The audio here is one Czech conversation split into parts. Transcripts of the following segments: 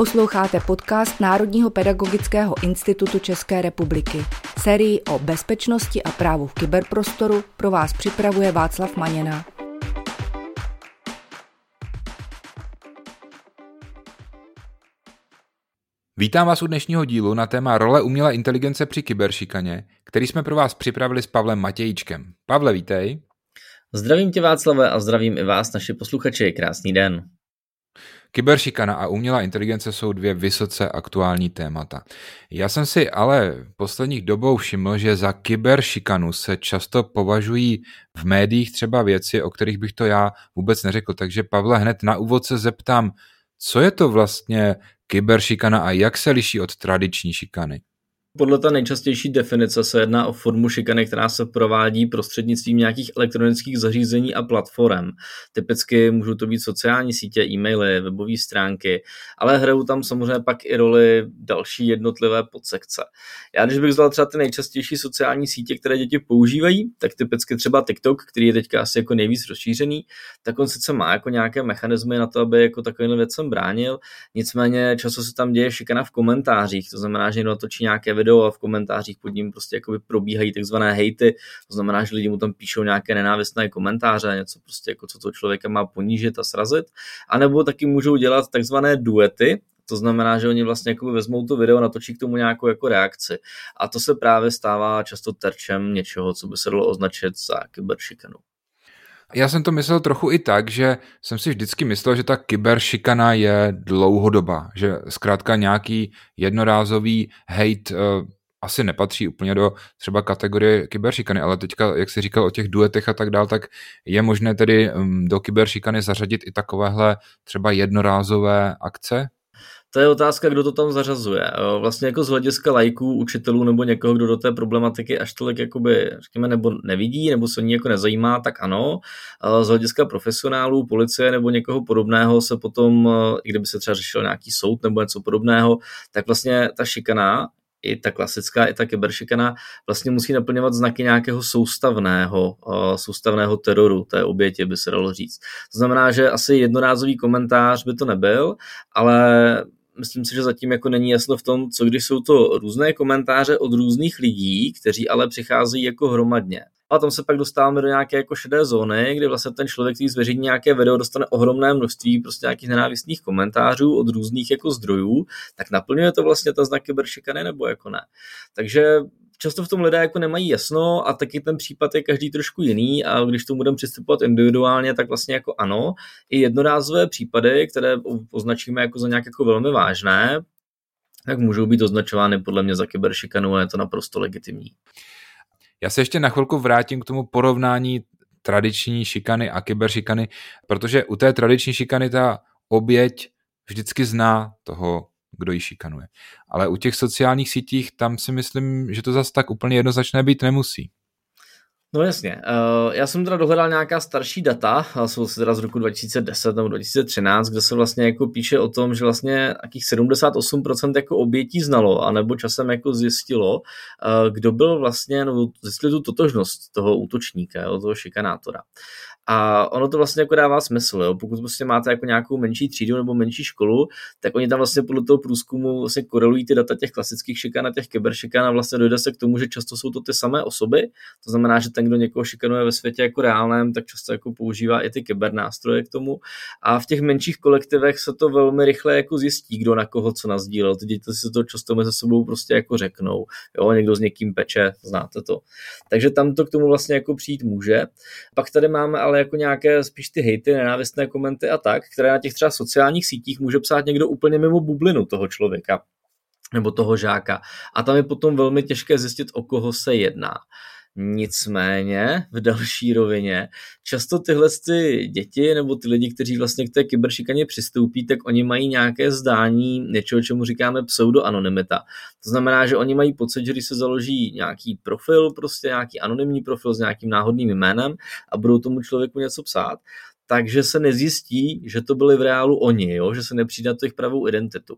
Posloucháte podcast Národního pedagogického institutu České republiky. Sérii o bezpečnosti a právu v kyberprostoru pro vás připravuje Václav Maněna. Vítám vás u dnešního dílu na téma role umělé inteligence při kyberšikaně, který jsme pro vás připravili s Pavlem Matějíčkem. Pavle, vítej. Zdravím tě, Václave, a zdravím i vás, naši posluchači. Krásný den. Kyberšikana a umělá inteligence jsou dvě vysoce aktuální témata. Já jsem si ale posledních dobou všiml, že za kyberšikanu se často považují v médiích třeba věci, o kterých bych to já vůbec neřekl. Takže, Pavle, hned na úvod se zeptám, co je to vlastně kyberšikana a jak se liší od tradiční šikany? Podle té nejčastější definice se jedná o formu šikany, která se provádí prostřednictvím nějakých elektronických zařízení a platform. Typicky můžou to být sociální sítě, e-maily, webové stránky, ale hrajou tam samozřejmě pak i roli další jednotlivé podsekce. Já když bych vzal třeba ty nejčastější sociální sítě, které děti používají, tak typicky třeba TikTok, který je teďka asi jako nejvíc rozšířený, tak on sice má jako nějaké mechanismy na to, aby jako takovým věcem bránil, nicméně často se tam děje šikana v komentářích, to znamená, že někdo natočí nějaké video a v komentářích pod ním prostě jakoby probíhají takzvané hejty, to znamená, že lidi mu tam píšou nějaké nenávistné komentáře, něco prostě jako co toho člověka má ponížit a srazit, anebo taky můžou dělat takzvané duety, to znamená, že oni vlastně jakoby vezmou to video a natočí k tomu nějakou jako reakci a to se právě stává často terčem něčeho, co by se dalo označit za kyberšikanu. Já jsem to myslel trochu i tak, že jsem si vždycky myslel, že ta kyberšikana je dlouhodobá, že zkrátka nějaký jednorázový hejt asi nepatří úplně do třeba kategorie kyberšikany, ale teďka, jak jsi říkal o těch duetech a tak dál, tak je možné tedy do kyberšikany zařadit i takovéhle třeba jednorázové akce? To je otázka, kdo to tam zařazuje. Vlastně jako z hlediska laiků, učitelů nebo někoho, kdo do té problematiky až tolik jakoby, řekněme, nebo nevidí, nebo se o ní jako nezajímá, tak ano. Z hlediska profesionálů, policie nebo někoho podobného se potom, i kdyby se třeba řešil nějaký soud nebo něco podobného, tak vlastně ta šikana, i ta klasická, i ta kyberšikana vlastně musí naplňovat znaky nějakého soustavného teroru té oběti, by se dalo říct. To znamená, že asi jednorázový komentář by to nebyl, ale myslím si, že zatím jako není jasno v tom, co když jsou to různé komentáře od různých lidí, kteří ale přicházejí jako hromadně. A tam se pak dostáváme do nějaké jako šedé zóny, kdy vlastně ten člověk, který zveřejní nějaké video, dostane ohromné množství prostě nějakých nenávistných komentářů od různých jako zdrojů, tak naplňuje to vlastně ten znak kyberšikany nebo jako ne. Takže často v tom lidé jako nemají jasno a taky ten případ je každý trošku jiný a když tomu budeme přistupovat individuálně, tak vlastně jako ano. I jednorázové případy, které označíme jako za nějak jako velmi vážné, tak můžou být označovány podle mě za kyberšikanu a je to naprosto legitimní. Já se ještě na chvilku vrátím k tomu porovnání tradiční šikany a kyberšikany, protože u té tradiční šikany ta oběť vždycky zná toho, kdo ji šikanuje. Ale u těch sociálních sítích tam si myslím, že to zase tak úplně jednoznačné být nemusí. No jasně, já jsem teda dohledal nějaká starší data, jsou teda z roku 2010 nebo 2013, kde se vlastně jako píše o tom, že vlastně jakých 78% jako obětí znalo, anebo časem jako zjistilo, kdo byl vlastně, no zjistili tu totožnost toho útočníka, jo, toho šikanátora. A ono to vlastně jako dává smysl, jo. Pokud prostě máte jako nějakou menší třídu nebo menší školu, tak oni tam vlastně podle toho průzkumu vlastně korelují ty data těch klasických šikan a těch kyberšikan a vlastně dojde se k tomu, že často jsou to ty samé osoby, to znamená, že ten, kdo někoho šikanuje ve světě jako reálném, tak často jako používá i ty kybernástroje k tomu. A v těch menších kolektivech se to velmi rychle jako zjistí, kdo na koho co nasdílel. Ty děti se to často mezi sebou prostě jako řeknou. Jo, někdo s někým peče, znáte to. Takže tam to k tomu vlastně jako přijít může. Pak tady máme ale jako nějaké spíš ty hejty, nenávistné komenty a tak, které na těch třeba sociálních sítích může psát někdo úplně mimo bublinu toho člověka nebo toho žáka. A tam je potom velmi těžké zjistit, o koho se jedná. Nicméně v další rovině často tyhle ty děti nebo ty lidi, kteří vlastně k té kyberšikaně přistoupí, tak oni mají nějaké zdání něčeho, čemu říkáme pseudoanonymita. To znamená, že oni mají pocit, že když se založí nějaký profil, prostě nějaký anonymní profil s nějakým náhodným jménem a budou tomu člověku něco psát, takže se nezjistí, že to byli v reálu oni, jo? Že se nepřijde na tu jejich pravou identitu.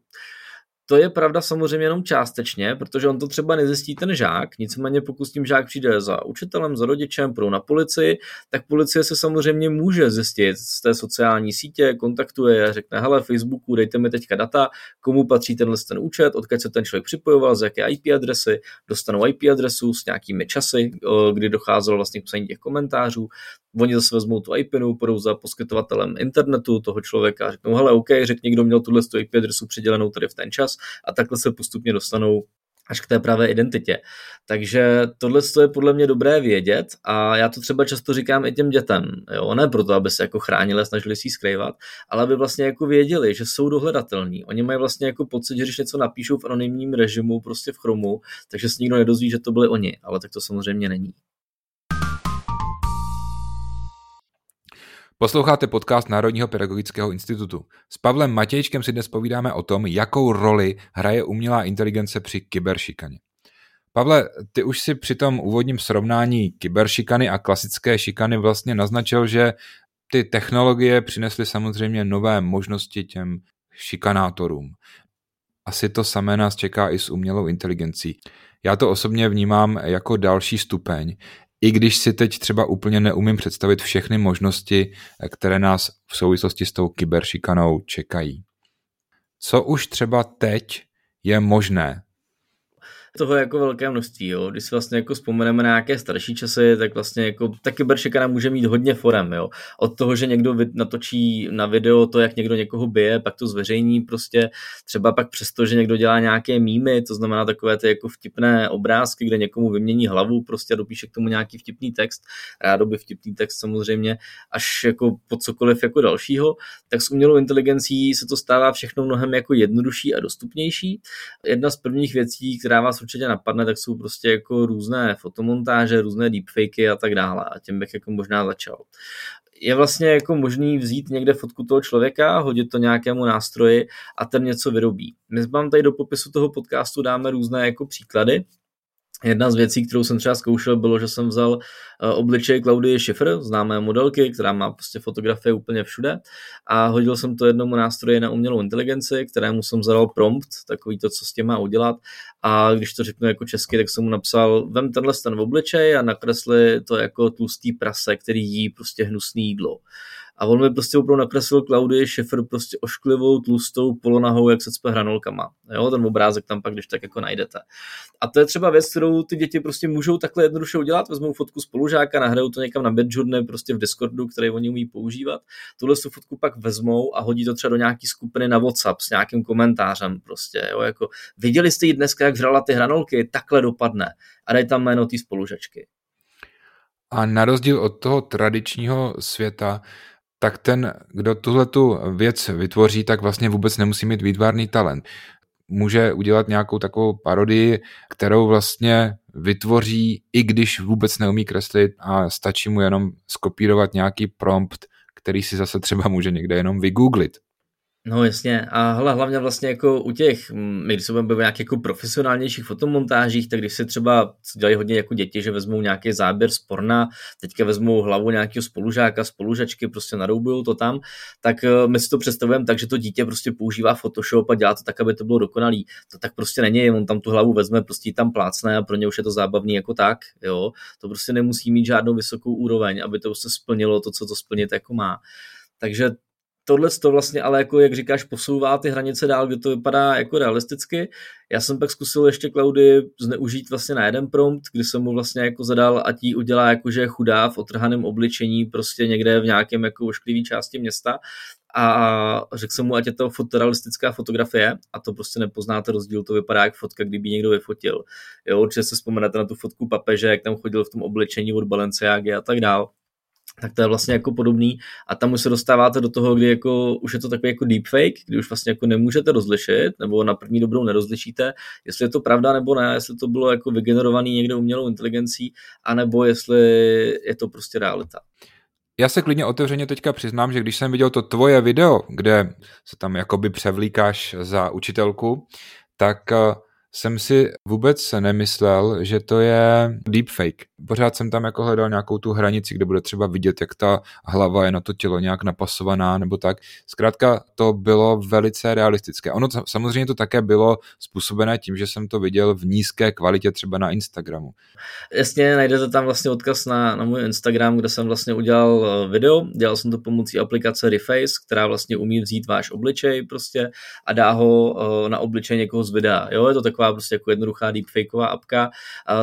To je pravda samozřejmě jenom částečně, protože on to třeba nezjistí ten žák, nicméně pokud s tím žák přijde za učitelem, za rodičem, půjdou na policii, tak policie se samozřejmě může zjistit z té sociální sítě, kontaktuje, řekne, hele, Facebooku, dejte mi teďka data, komu patří ten účet, odkud se ten člověk připojoval, z jaké IP adresy, dostanou IP adresu s nějakými časy, kdy docházelo vlastně k psaní těch komentářů, oni zase vezmou tu IPinu, půjdou za poskytovatelem internetu toho člověka a řeknou, hele, OK, řekni, kdo měl tuhle IP adresu přidělenou tady v ten čas a takhle se postupně dostanou až k té pravé identitě. Takže tohle je podle mě dobré vědět a já to třeba často říkám i těm dětem. Jo? Ne proto, aby se jako chránili a snažili si ji skrývat, ale aby vlastně jako věděli, že jsou dohledatelní. Oni mají vlastně jako pocit, že když něco napíšou v anonymním režimu, prostě v Chromu, takže se nikdo nedozví, že to byli oni, ale tak to samozřejmě není. Posloucháte podcast Národního pedagogického institutu. S Pavlem Matějíčkem si dnes povídáme o tom, jakou roli hraje umělá inteligence při kyberšikaně. Pavle, ty už si při tom úvodním srovnání kyberšikany a klasické šikany vlastně naznačil, že ty technologie přinesly samozřejmě nové možnosti těm šikanátorům. Asi to samé nás čeká i s umělou inteligencí. Já to osobně vnímám jako další stupeň. I když si teď třeba úplně neumím představit všechny možnosti, které nás v souvislosti s tou kyberšikanou čekají. Co už třeba teď je možné? Toho je jako velké množství. Jo. Když si vlastně jako vzpomeneme na nějaké starší časy, tak vlastně jako ta kyberšikana může mít hodně forem. Jo. Od toho, že někdo natočí na video to, jak někdo někoho bije, pak to zveřejní prostě, třeba pak přesto, že někdo dělá nějaké mýmy, to znamená takové ty jako vtipné obrázky, kde někomu vymění hlavu prostě a dopíše k tomu nějaký vtipný text, rádoby vtipný text samozřejmě, až jako po cokoliv jako dalšího, tak s umělou inteligencí se to stává všechno mnohem jako jednodušší a dostupnější. Jedna z prvních věcí, která vás určitě napadne, tak jsou prostě jako různé fotomontáže, různé deepfakey a tak dále a tím bych jako možná začal. Je vlastně jako možný vzít někde fotku toho člověka, hodit to nějakému nástroji a ten něco vyrobí. My vám tady do popisu toho podcastu dáme různé jako příklady. Jedna z věcí, kterou jsem třeba zkoušel, bylo, že jsem vzal obličej Claudie Schiffer, známé modelky, která má prostě fotografie úplně všude, a hodil jsem to jednomu nástroji na umělou inteligenci, kterému jsem zadal prompt, takový to, co s tím má udělat, a když to řeknu jako česky, tak jsem mu napsal, vem tenhle ten obličej a nakresli to jako tlustý prase, který jí prostě hnusný jídlo. A on mi prostě opravdu nakreslil Claudii Schiffer prostě ošklivou, tlustou, polonahou, jak se cpe hranolkama. Jo, ten obrázek tam pak, když tak jako najdete. A to je třeba věc, kterou ty děti prostě můžou takhle jednoduše udělat. Vezmou fotku spolužáka, nahrajou to někam na Badjourne, prostě v Discordu, který oni umí používat. Tuhle tu fotku pak vezmou a hodí to třeba do nějaký skupiny na WhatsApp s nějakým komentářem prostě. Jo, jako viděli jste ji dneska, jak žrala ty hranolky, takhle dopadne. A dej tam jméno té spolužačky. A na rozdíl od toho tradičního světa, tak ten, kdo tuhletu věc vytvoří, tak vlastně vůbec nemusí mít výtvarný talent. Může udělat nějakou takovou parodii, kterou vlastně vytvoří, i když vůbec neumí kreslit a stačí mu jenom skopírovat nějaký prompt, který si zase třeba může někde jenom vygooglit. No jasně a hlavně vlastně jako u těch, my když se budeme bavit o nějakých jako profesionálnějších fotomontážích, tak když se třeba dělají hodně jako děti, že vezmou nějaký záběr z porna, teďka vezmou hlavu nějakého spolužáka, spolužačky, prostě naroubují to tam, tak my si to představujeme tak, že to dítě prostě používá Photoshop a dělá to tak, aby to bylo dokonalý. To tak prostě není, on tam tu hlavu vezme, prostě ji tam plácne a pro ně už je to zábavný jako tak, jo. To prostě nemusí mít žádnou vysokou úroveň, aby to prostě splnilo to, co to splnit jako má. Takže tohle to vlastně ale jako, jak říkáš, posouvá ty hranice dál, kde to vypadá jako realisticky. Já jsem pak zkusil ještě Claudii zneužít vlastně na jeden prompt, kdy jsem mu vlastně jako zadal, ať jí udělá jako, že je chudá v otrhaném obličení prostě někde v nějakém jako ošklivý části města a řekl jsem mu, ať je to fotorealistická fotografie a to prostě nepoznáte rozdíl, to vypadá jak fotka, kdyby někdo vyfotil. Jo, určitě se vzpomenete na tu fotku papeže, jak tam chodil v tom obličení od Balenciagy a tak dál. Tak to je vlastně jako podobný a tam už se dostáváte do toho, kdy jako už je to takový jako deepfake, kdy už vlastně jako nemůžete rozlišit, nebo na první dobrou nerozlišíte, jestli je to pravda nebo ne, jestli to bylo jako vygenerované někde umělou inteligencí, anebo jestli je to prostě realita. Já se klidně otevřeně teďka přiznám, že když jsem viděl to tvoje video, kde se tam jakoby převlíkáš za učitelku, tak jsem si vůbec nemyslel, že to je deepfake. Pořád jsem tam jako hledal nějakou tu hranici, kde bude třeba vidět, jak ta hlava je na to tělo nějak napasovaná nebo tak. Zkrátka to bylo velice realistické. Ono samozřejmě to také bylo způsobené tím, že jsem to viděl v nízké kvalitě třeba na Instagramu. Jasně, najdete tam vlastně odkaz na můj Instagram, kde jsem vlastně udělal video. Dělal jsem to pomocí aplikace Reface, která vlastně umí vzít váš obličej prostě a dá ho na obličej někoho z videa. Jo, je to taková prostě jako jednoduchá deepfakeová apka.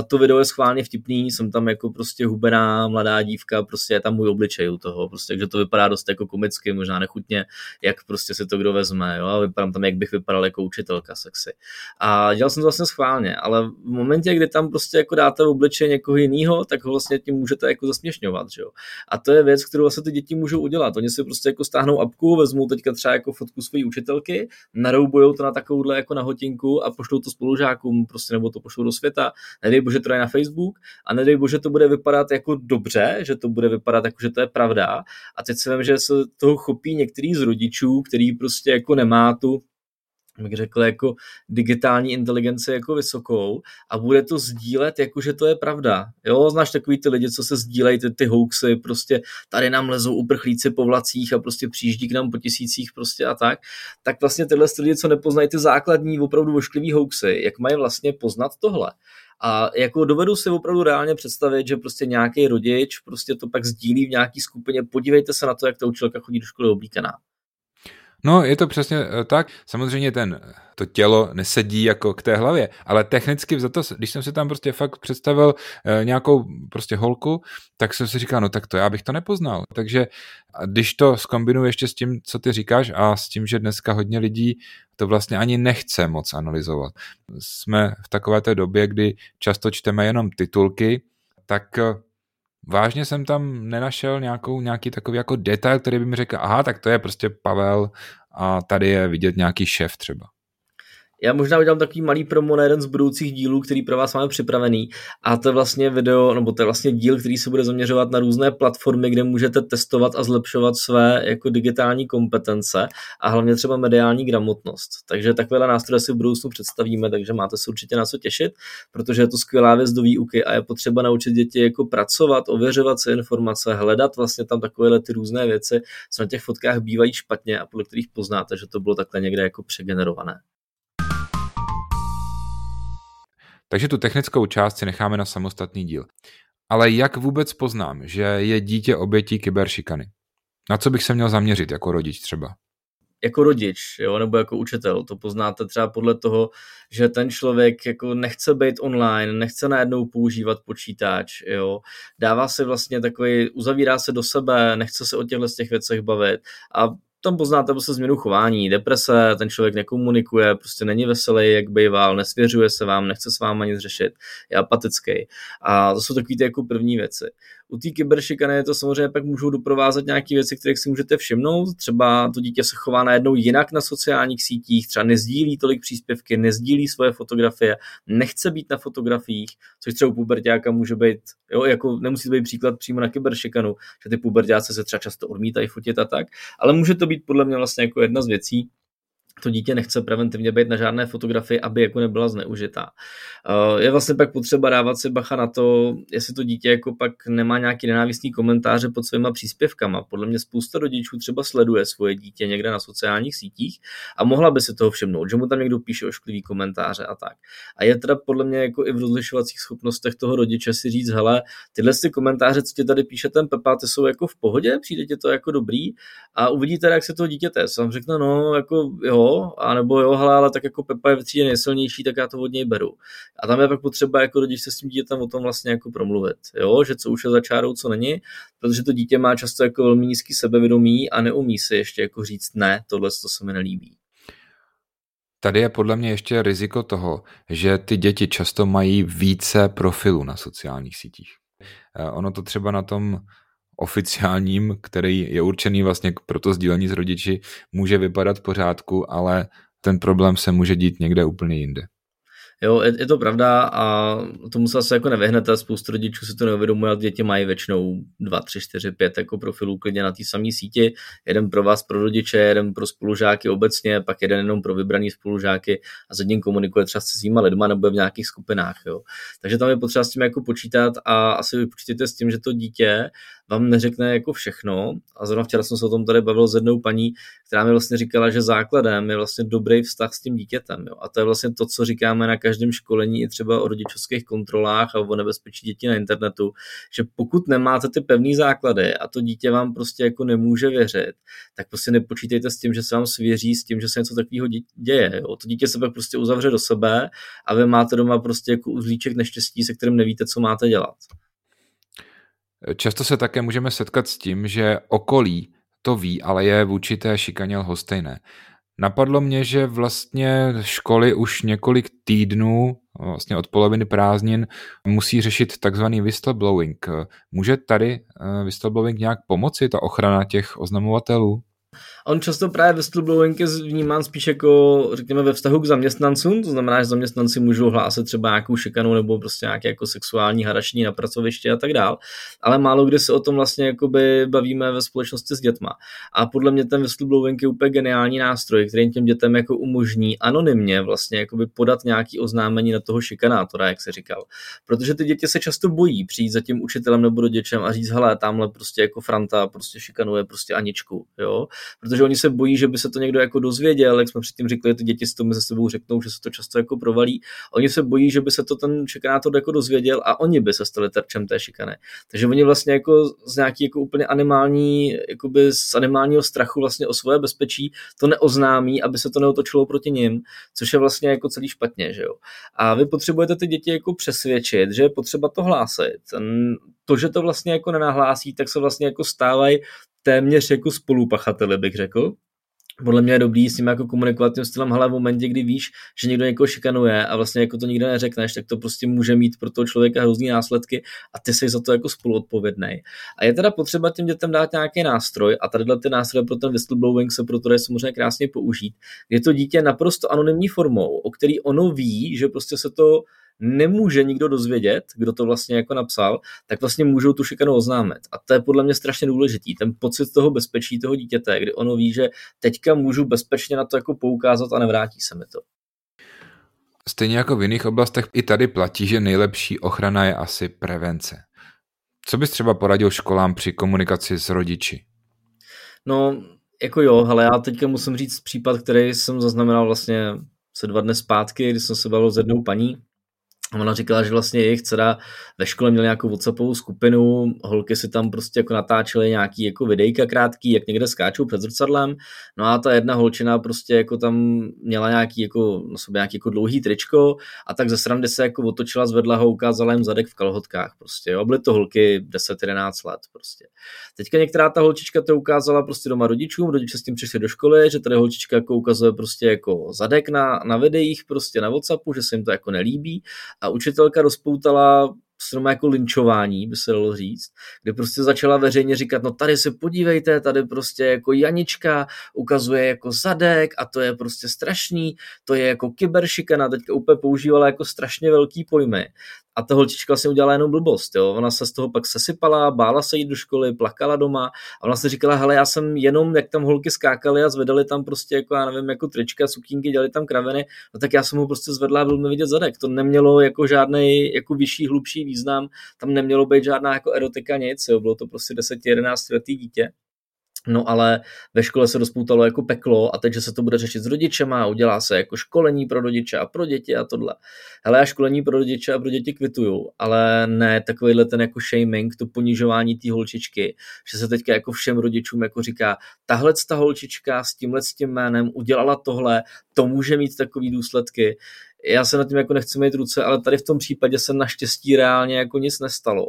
To video je schválně vtipný, jsem tam jako prostě hubená mladá dívka, prostě je tam můj obličej u toho, prostě, takže to vypadá dost jako komicky, možná nechutně, jak prostě si to kdo vezme, jo, a vypadám tam, jak bych vypadal jako učitelka sexy. A dělal jsem to vlastně schválně, ale v momentě, kdy tam prostě jako dáte obličej někoho jiného, tak ho vlastně tím můžete jako zasměšňovat, že jo. A to je věc, kterou vlastně ty děti můžou udělat. Oni si prostě jako stáhnou apku, vezmou teďka třeba jako fotku své učitelky, naroubujou to na takovouhle jako na hotinku a pošlou to spolužákům, prostě nebo to pošlou do světa. Nedej bože to je na Facebook a nedej bože to bude vypadat jako dobře, že to bude vypadat jako že to je pravda. A teď si vím, že se toho chopí některý z rodičů, který prostě jako nemá tu, jak řekl, jako digitální inteligence jako vysokou a bude to sdílet, jakože to je pravda. Jo, znáš takový ty lidi, co se sdílejí, ty hoaxy, prostě tady nám lezou uprchlíci po vlacích a prostě přijíždí k nám po tisících prostě a tak. Tak vlastně tyhle lidi, co nepoznají ty základní, opravdu ošklivý hoaxy, jak mají vlastně poznat tohle. A jako dovedu si opravdu reálně představit, že prostě nějaký rodič prostě to pak sdílí v nějaký skupině, podívejte se na to, jak ta učitelka chodí do školy oblíkaná. No, je to přesně tak. Samozřejmě to tělo nesedí jako k té hlavě, ale technicky vzato, když jsem si tam prostě fakt představil nějakou prostě holku, tak jsem si říkal, no tak to já bych to nepoznal. Takže když to zkombinuji ještě s tím, co ty říkáš a s tím, že dneska hodně lidí to vlastně ani nechce moc analyzovat. Jsme v takové té době, kdy často čteme jenom titulky, tak vážně jsem tam nenašel nějaký takový jako detail, který by mi řekl, aha, tak to je prostě Pavel a tady je vidět nějaký šéf třeba. Já možná udělám takový malý promo na jeden z budoucích dílů, který pro vás máme připravený. A to je vlastně video, nebo to je vlastně díl, který se bude zaměřovat na různé platformy, kde můžete testovat a zlepšovat své jako digitální kompetence a hlavně třeba mediální gramotnost. Takže takovéhle nástroje si v budoucnu představíme, takže máte se určitě na co těšit, protože je to skvělá věc do výuky a je potřeba naučit děti jako pracovat, ověřovat si informace, hledat vlastně tam takovéhle ty různé věci, co na těch fotkách bývají špatně a podle kterých poznáte, že to bylo takhle někde jako přegenerované. Takže tu technickou část si necháme na samostatný díl. Ale jak vůbec poznám, že je dítě obětí kyberšikany? Na co bych se měl zaměřit jako rodič třeba? Jako rodič, jo, nebo jako učitel. To poznáte třeba podle toho, že ten člověk jako nechce být online, nechce najednou používat počítač, jo. Dává se vlastně takový, uzavírá se do sebe, nechce se o těchto z těch věcech bavit a tam poznáte prostě změnu chování, deprese, ten člověk nekomunikuje, prostě není veselý, jak býval, nesvěřuje se vám, nechce s váma nic řešit, je apatický. A to jsou takový ty jako první věci. U té kyberšikany to samozřejmě pak můžou doprovázet nějaké věci, které si můžete všimnout. Třeba to dítě se chová najednou jinak na sociálních sítích, třeba nezdílí tolik příspěvky, nezdílí svoje fotografie, nechce být na fotografiích, což třeba u puberťáka může být, jo, jako nemusí to být příklad přímo na kyberšikanu, že ty puberťáci se třeba často odmítají fotit a tak, ale může to být podle mě vlastně jako jedna z věcí. To dítě nechce preventivně být na žádné fotografii, aby jako nebyla zneužitá. Je vlastně pak potřeba dávat si bacha na to, jestli to dítě jako pak nemá nějaký nenávistný komentáře pod svýma příspěvkama. Podle mě spousta rodičů třeba sleduje svoje dítě někde na sociálních sítích a mohla by si toho všimnout, že mu tam někdo píše ošklivý komentáře a tak. A je teda podle mě jako i v rozlišovacích schopnostech toho rodiče si říct, hele, tyhle ty komentáře, co ti tady píše ten Pepa, ty jsou jako v pohodě, přijde ti to jako dobrý a uvidíte, jak se toho dítěte. Sám řekne, no jako jo, a nebo jo, hele, ale tak jako Pepa je ve třídě nejsilnější, tak já to od něj beru. A tam je pak potřeba jako rodič se s tím dítětem o tom vlastně jako promluvit, jo, že co už je za čárou, co není, protože to dítě má často jako velmi nízký sebevědomí a neumí si ještě jako říct ne, tohle to se mi nelíbí. Tady je podle mě ještě riziko toho, že ty děti často mají více profilů na sociálních sítích. Ono to třeba na tom oficiálním, který je určený vlastně pro to sdílení s rodiči, může vypadat v pořádku, ale ten problém se může dít někde úplně jinde. Jo, je to pravda a tomu se asi jako nevyhnete, spoustu rodičů si to neuvědomuje, ale děti mají většinou 2, 3, 4, 5 jako profilů klidně na té samé síti, jeden pro vás, pro rodiče, jeden pro spolužáky obecně, pak jeden jenom pro vybraný spolužáky a za ním komunikuje třeba s cizíma lidma nebo v nějakých skupinách. Jo. Takže tam je potřeba s tím jako počítat a asi vy počítejte s tím, že to dítě vám neřekne jako všechno a zrovna včera jsem se o tom tady bavil s jednou paní, která mi vlastně říkala, že základem je vlastně dobrý vztah s tím dítětem. Jo. A to je vlastně to, co říkáme na každém školení i třeba o rodičovských kontrolách a o nebezpečí dětí na internetu, že pokud nemáte ty pevný základy a to dítě vám prostě jako nemůže věřit, tak prostě nepočítejte s tím, že se vám svěří, s tím, že se něco takového děje. Jo. To dítě se pak prostě uzavře do sebe a vy máte doma prostě jako uzlíček neštěstí, se kterým nevíte, co máte dělat. Často se také můžeme setkat s tím, že okolí to ví, ale je vůči té šikaně lhostejné. Napadlo mě, že vlastně školy už několik týdnů, vlastně od poloviny prázdnin, musí řešit takzvaný whistleblowing. Může tady whistleblowing nějak pomoci, ta ochrana těch oznamovatelů? On často právě whistleblowing je vnímán spíš jako, řekněme, ve vztahu k zaměstnancům, to znamená, že zaměstnanci můžou hlásit třeba nějakou šikanu nebo prostě nějaké jako sexuální harašení na pracovišti a tak dál, ale málo kdy se o tom vlastně jakoby bavíme ve společnosti s dětma. A podle mě ten whistleblowing je úplně geniální nástroj, který těm dětem jako umožní anonymně vlastně jakoby podat nějaký oznámení na toho šikanátora, jak se říkal. Protože ty děti se často bojí přijít za tím učitelem nebo rodičem a říct: "Hele, tamhle prostě jako Franta prostě šikanuje prostě Aničku", jo? Protože oni se bojí, že by se to někdo jako dozvěděl, jak jsme předtím řekli, ty děti si to mezi sebou řeknou, že se to často jako provalí. Oni se bojí, že by se to ten šikanátor jako dozvěděl a oni by se stali terčem té šikany. Takže oni vlastně jako z nějaký jako úplně animální, jakoby z animálního strachu vlastně o svoje bezpečí to neoznámí, aby se to neotočilo proti nim, což je vlastně jako celý špatně, že jo. A vy potřebujete ty děti jako přesvědčit, že je potřeba to hlásit. To, že to vlastně jako nenahlásí, tak se vlastně jako stávají téměř jako spolupachateli, bych řekl. Podle mě je dobrý s ním jako komunikovat tím stylem: "Hele, v momentě, kdy víš, že někdo někoho šikanuje a vlastně jako to nikde neřekneš, tak to prostě může mít pro toho člověka hrozný následky a ty jsi za to jako spoluodpovědnej." A je teda potřeba těm dětem dát nějaký nástroj a tadyhle ty nástroje pro ten whistleblowing se proto je samozřejmě krásně použít, kdy to dítě naprosto anonymní formou, o který ono ví, že prostě se to nemůže nikdo dozvědět, kdo to vlastně jako napsal, tak vlastně můžou tu šikanu oznámit. A to je podle mě strašně důležitý. Ten pocit toho bezpečí toho dítěte, kdy ono ví, že teďka můžu bezpečně na to jako poukázat a nevrátí se mi to. Stejně jako v jiných oblastech i tady platí, že nejlepší ochrana je asi prevence. Co bys třeba poradil školám při komunikaci s rodiči? No, jako jo, ale já teďka musím říct případ, který jsem zaznamenal vlastně se 2 dny zpátky, kdy jsem se bavil s jednou paní. Ona říkala, že vlastně jejich dcera ve škole měla nějakou WhatsAppovou skupinu, holky si tam prostě jako natáčely nějaký jako videjka krátký, jak někde skáčou před zrcadlem, no a ta jedna holčina prostě jako tam měla nějaký jako na sobě nějaký jako dlouhý tričko a tak ze srandy se jako otočila, zvedla ho, ukázala jim zadek v kalhotkách prostě, jo, byly to holky 10-11 let prostě. Teďka některá ta holčička to ukázala prostě doma rodičům, rodiče s tím přišli do školy, že tady holčička jako ukazuje prostě jako zadek na videích prostě na WhatsAppu, že se jim to jako nelíbí. A učitelka rozpoutala srovna jako linčování, by se dalo říct, kde prostě začala veřejně říkat: "No tady se podívejte, tady prostě jako Janička ukazuje jako zadek a to je prostě strašný, to je jako kyberšikana", teďka úplně používala jako strašně velký pojmy. A ta holčička vlastně udělala jenom blbost, jo. Ona se z toho pak sesypala, bála se jít do školy, plakala doma a ona si říkala: "Hele, já jsem jenom, jak tam holky skákaly a zvedaly tam prostě jako, já nevím, jako trička, sukínky, dělali tam kraveny, no tak já jsem ho prostě zvedla a byl mi vidět zadek." To nemělo jako žádnej jako vyšší, hlubší význam, tam nemělo být žádná jako erotika, nic, jo. Bylo to prostě 10-11 letý dítě. No ale ve škole se rozpoutalo jako peklo a teď, že se to bude řešit s rodičema, udělá se jako školení pro rodiče a pro děti a tohle. Hele, já školení pro rodiče a pro děti kvituju, ale ne takovýhle ten jako shaming, to ponižování té holčičky, že se teďka jako všem rodičům jako říká: "Tahle ta holčička s tímhle s tím jménem udělala tohle, to může mít takový důsledky." Já se nad tím jako nechci mít ruce, ale tady v tom případě se naštěstí reálně jako nic nestalo.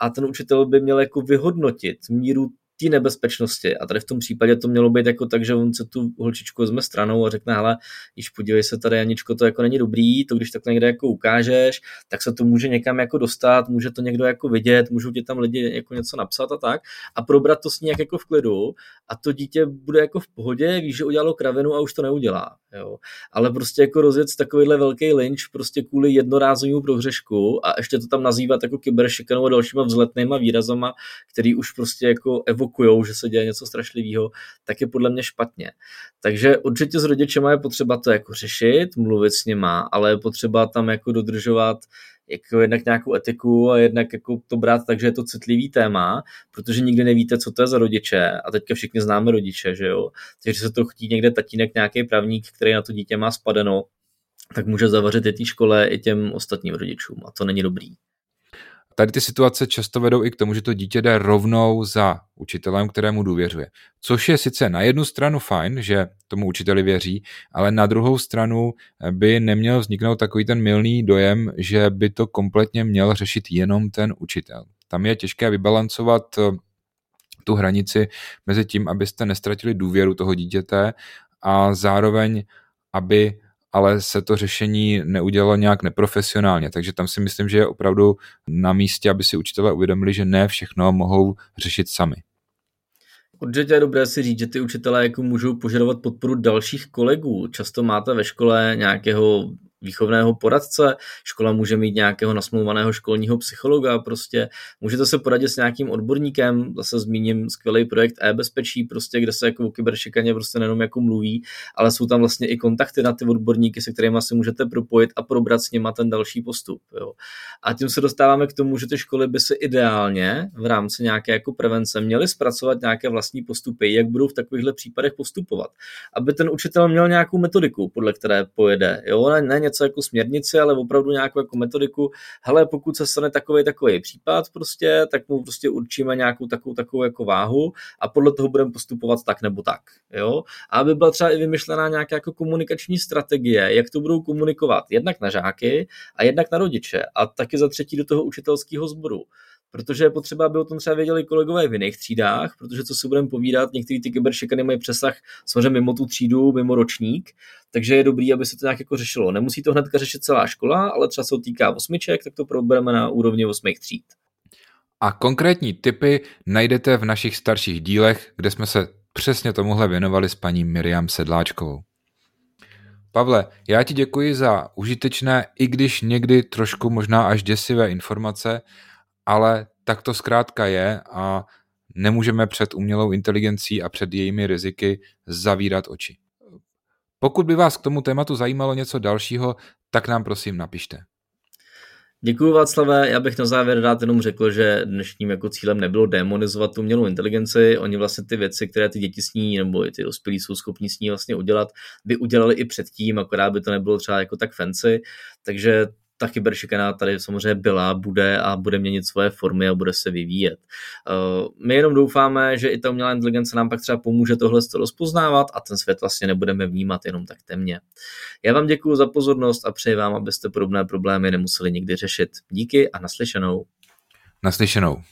A ten učitel by měl jako vyhodnotit míru té nebezpečnosti. A tady v tom případě to mělo být jako tak, že on se tu holčičku vezme stranou a řekne, hele, již podívej se tady, Janičko, to jako není dobrý, to když tak někde jako ukážeš, tak se to může někam jako dostat, může to někdo jako vidět, můžou ti tam lidi jako něco napsat a tak a probrat to s ní jako v klidu a to dítě bude jako v pohodě, když udělalo kravinu a už to neudělá. Jo. Ale prostě jako rozjet takovýhle velký lynč prostě kvůli jednorázovému prohřešku a ještě to tam nazývat jako kyberšikanou a dalšíma vzletnýma výrazama, který už prostě jako evokujou, že se děje něco strašlivého, tak je podle mě špatně. Takže určitě s rodičema je potřeba to jako řešit, mluvit s nima, ale je potřeba tam jako dodržovat jako jednak nějakou etiku a jednak jako to brát tak, že je to citlivý téma, protože nikdy nevíte, co to je za rodiče a teďka všichni známe rodiče, že jo. Takže se to chtí někde tatínek, nějaký právník, který na to dítě má spadeno, tak může zavařit i té škole, i těm ostatním rodičům a to není dobrý. Tady ty situace často vedou i k tomu, že to dítě jde rovnou za učitelem, kterému důvěřuje. Což je sice na jednu stranu fajn, že tomu učiteli věří, ale na druhou stranu by neměl vzniknout takový ten mylný dojem, že by to kompletně měl řešit jenom ten učitel. Tam je těžké vybalancovat tu hranici mezi tím, abyste neztratili důvěru toho dítěte a zároveň, aby ale se to řešení neudělalo nějak neprofesionálně. Takže tam si myslím, že je opravdu na místě, aby si učitelé uvědomili, že ne všechno mohou řešit sami. Určitě je dobré si říct, že ty učitelé jako můžou požadovat podporu dalších kolegů. Často máte ve škole nějakého výchovného poradce, škola může mít nějakého nasmluvaného školního psychologa, prostě můžete se poradit s nějakým odborníkem, zase zmíním skvělý projekt e-bezpečí, prostě, kde se jako o kyberšikaně prostě nejenom jako mluví, ale jsou tam vlastně i kontakty na ty odborníky, se kterými se můžete propojit a probrat s nima ten další postup. Jo. A tím se dostáváme k tomu, že ty školy by si ideálně v rámci nějaké jako prevence měly zpracovat nějaké vlastní postupy, jak budou v takovýchhle případech postupovat, aby ten učitel měl nějakou metodiku, podle které pojede. Jo, ne jako směrnici, ale opravdu nějakou jako metodiku. Hele, pokud se stane takový případ prostě, tak mu prostě určíme nějakou takovou jako váhu a podle toho budeme postupovat tak nebo tak, jo? A aby byla třeba i vymyšlená nějaká jako komunikační strategie, jak to budou komunikovat, jednak na žáky a jednak na rodiče a taky za třetí do toho učitelského sboru. Protože je potřeba, aby o tom třeba věděli kolegové v jiných třídách, protože co si budeme povídat, některé ty kyberšikany mají přesah samozřejmě mimo tu třídu, mimo ročník, takže je dobrý, aby se to nějak jako řešilo. Nemusí to hnedka řešit celá škola, ale třeba se týká osmiček, tak to probereme na úrovni 8 tříd. A konkrétní tipy najdete v našich starších dílech, kde jsme se přesně tomuhle věnovali s paní Miriam Sedláčkovou. Pavle, já ti děkuji za užitečné, i když někdy trošku možná až děsivé informace, ale tak to zkrátka je a nemůžeme před umělou inteligencí a před jejími riziky zavírat oči. Pokud by vás k tomu tématu zajímalo něco dalšího, tak nám prosím napište. Děkuji, Václave. Já bych na závěr rád jenom řekl, že dnešním jako cílem nebylo demonizovat tu umělou inteligenci. Oni vlastně ty věci, které ty děti s ní nebo i ty dospělí jsou schopni s ní vlastně udělat, by udělali i předtím, akorát by to nebylo třeba jako tak fancy. Takže ta kyberšikana tady samozřejmě byla, bude a bude měnit svoje formy a bude se vyvíjet. My jenom doufáme, že i ta umělá inteligence nám pak třeba pomůže tohle rozpoznávat a ten svět vlastně nebudeme vnímat jenom tak temně. Já vám děkuju za pozornost a přeji vám, abyste podobné problémy nemuseli nikdy řešit. Díky a naslyšenou. Naslyšenou.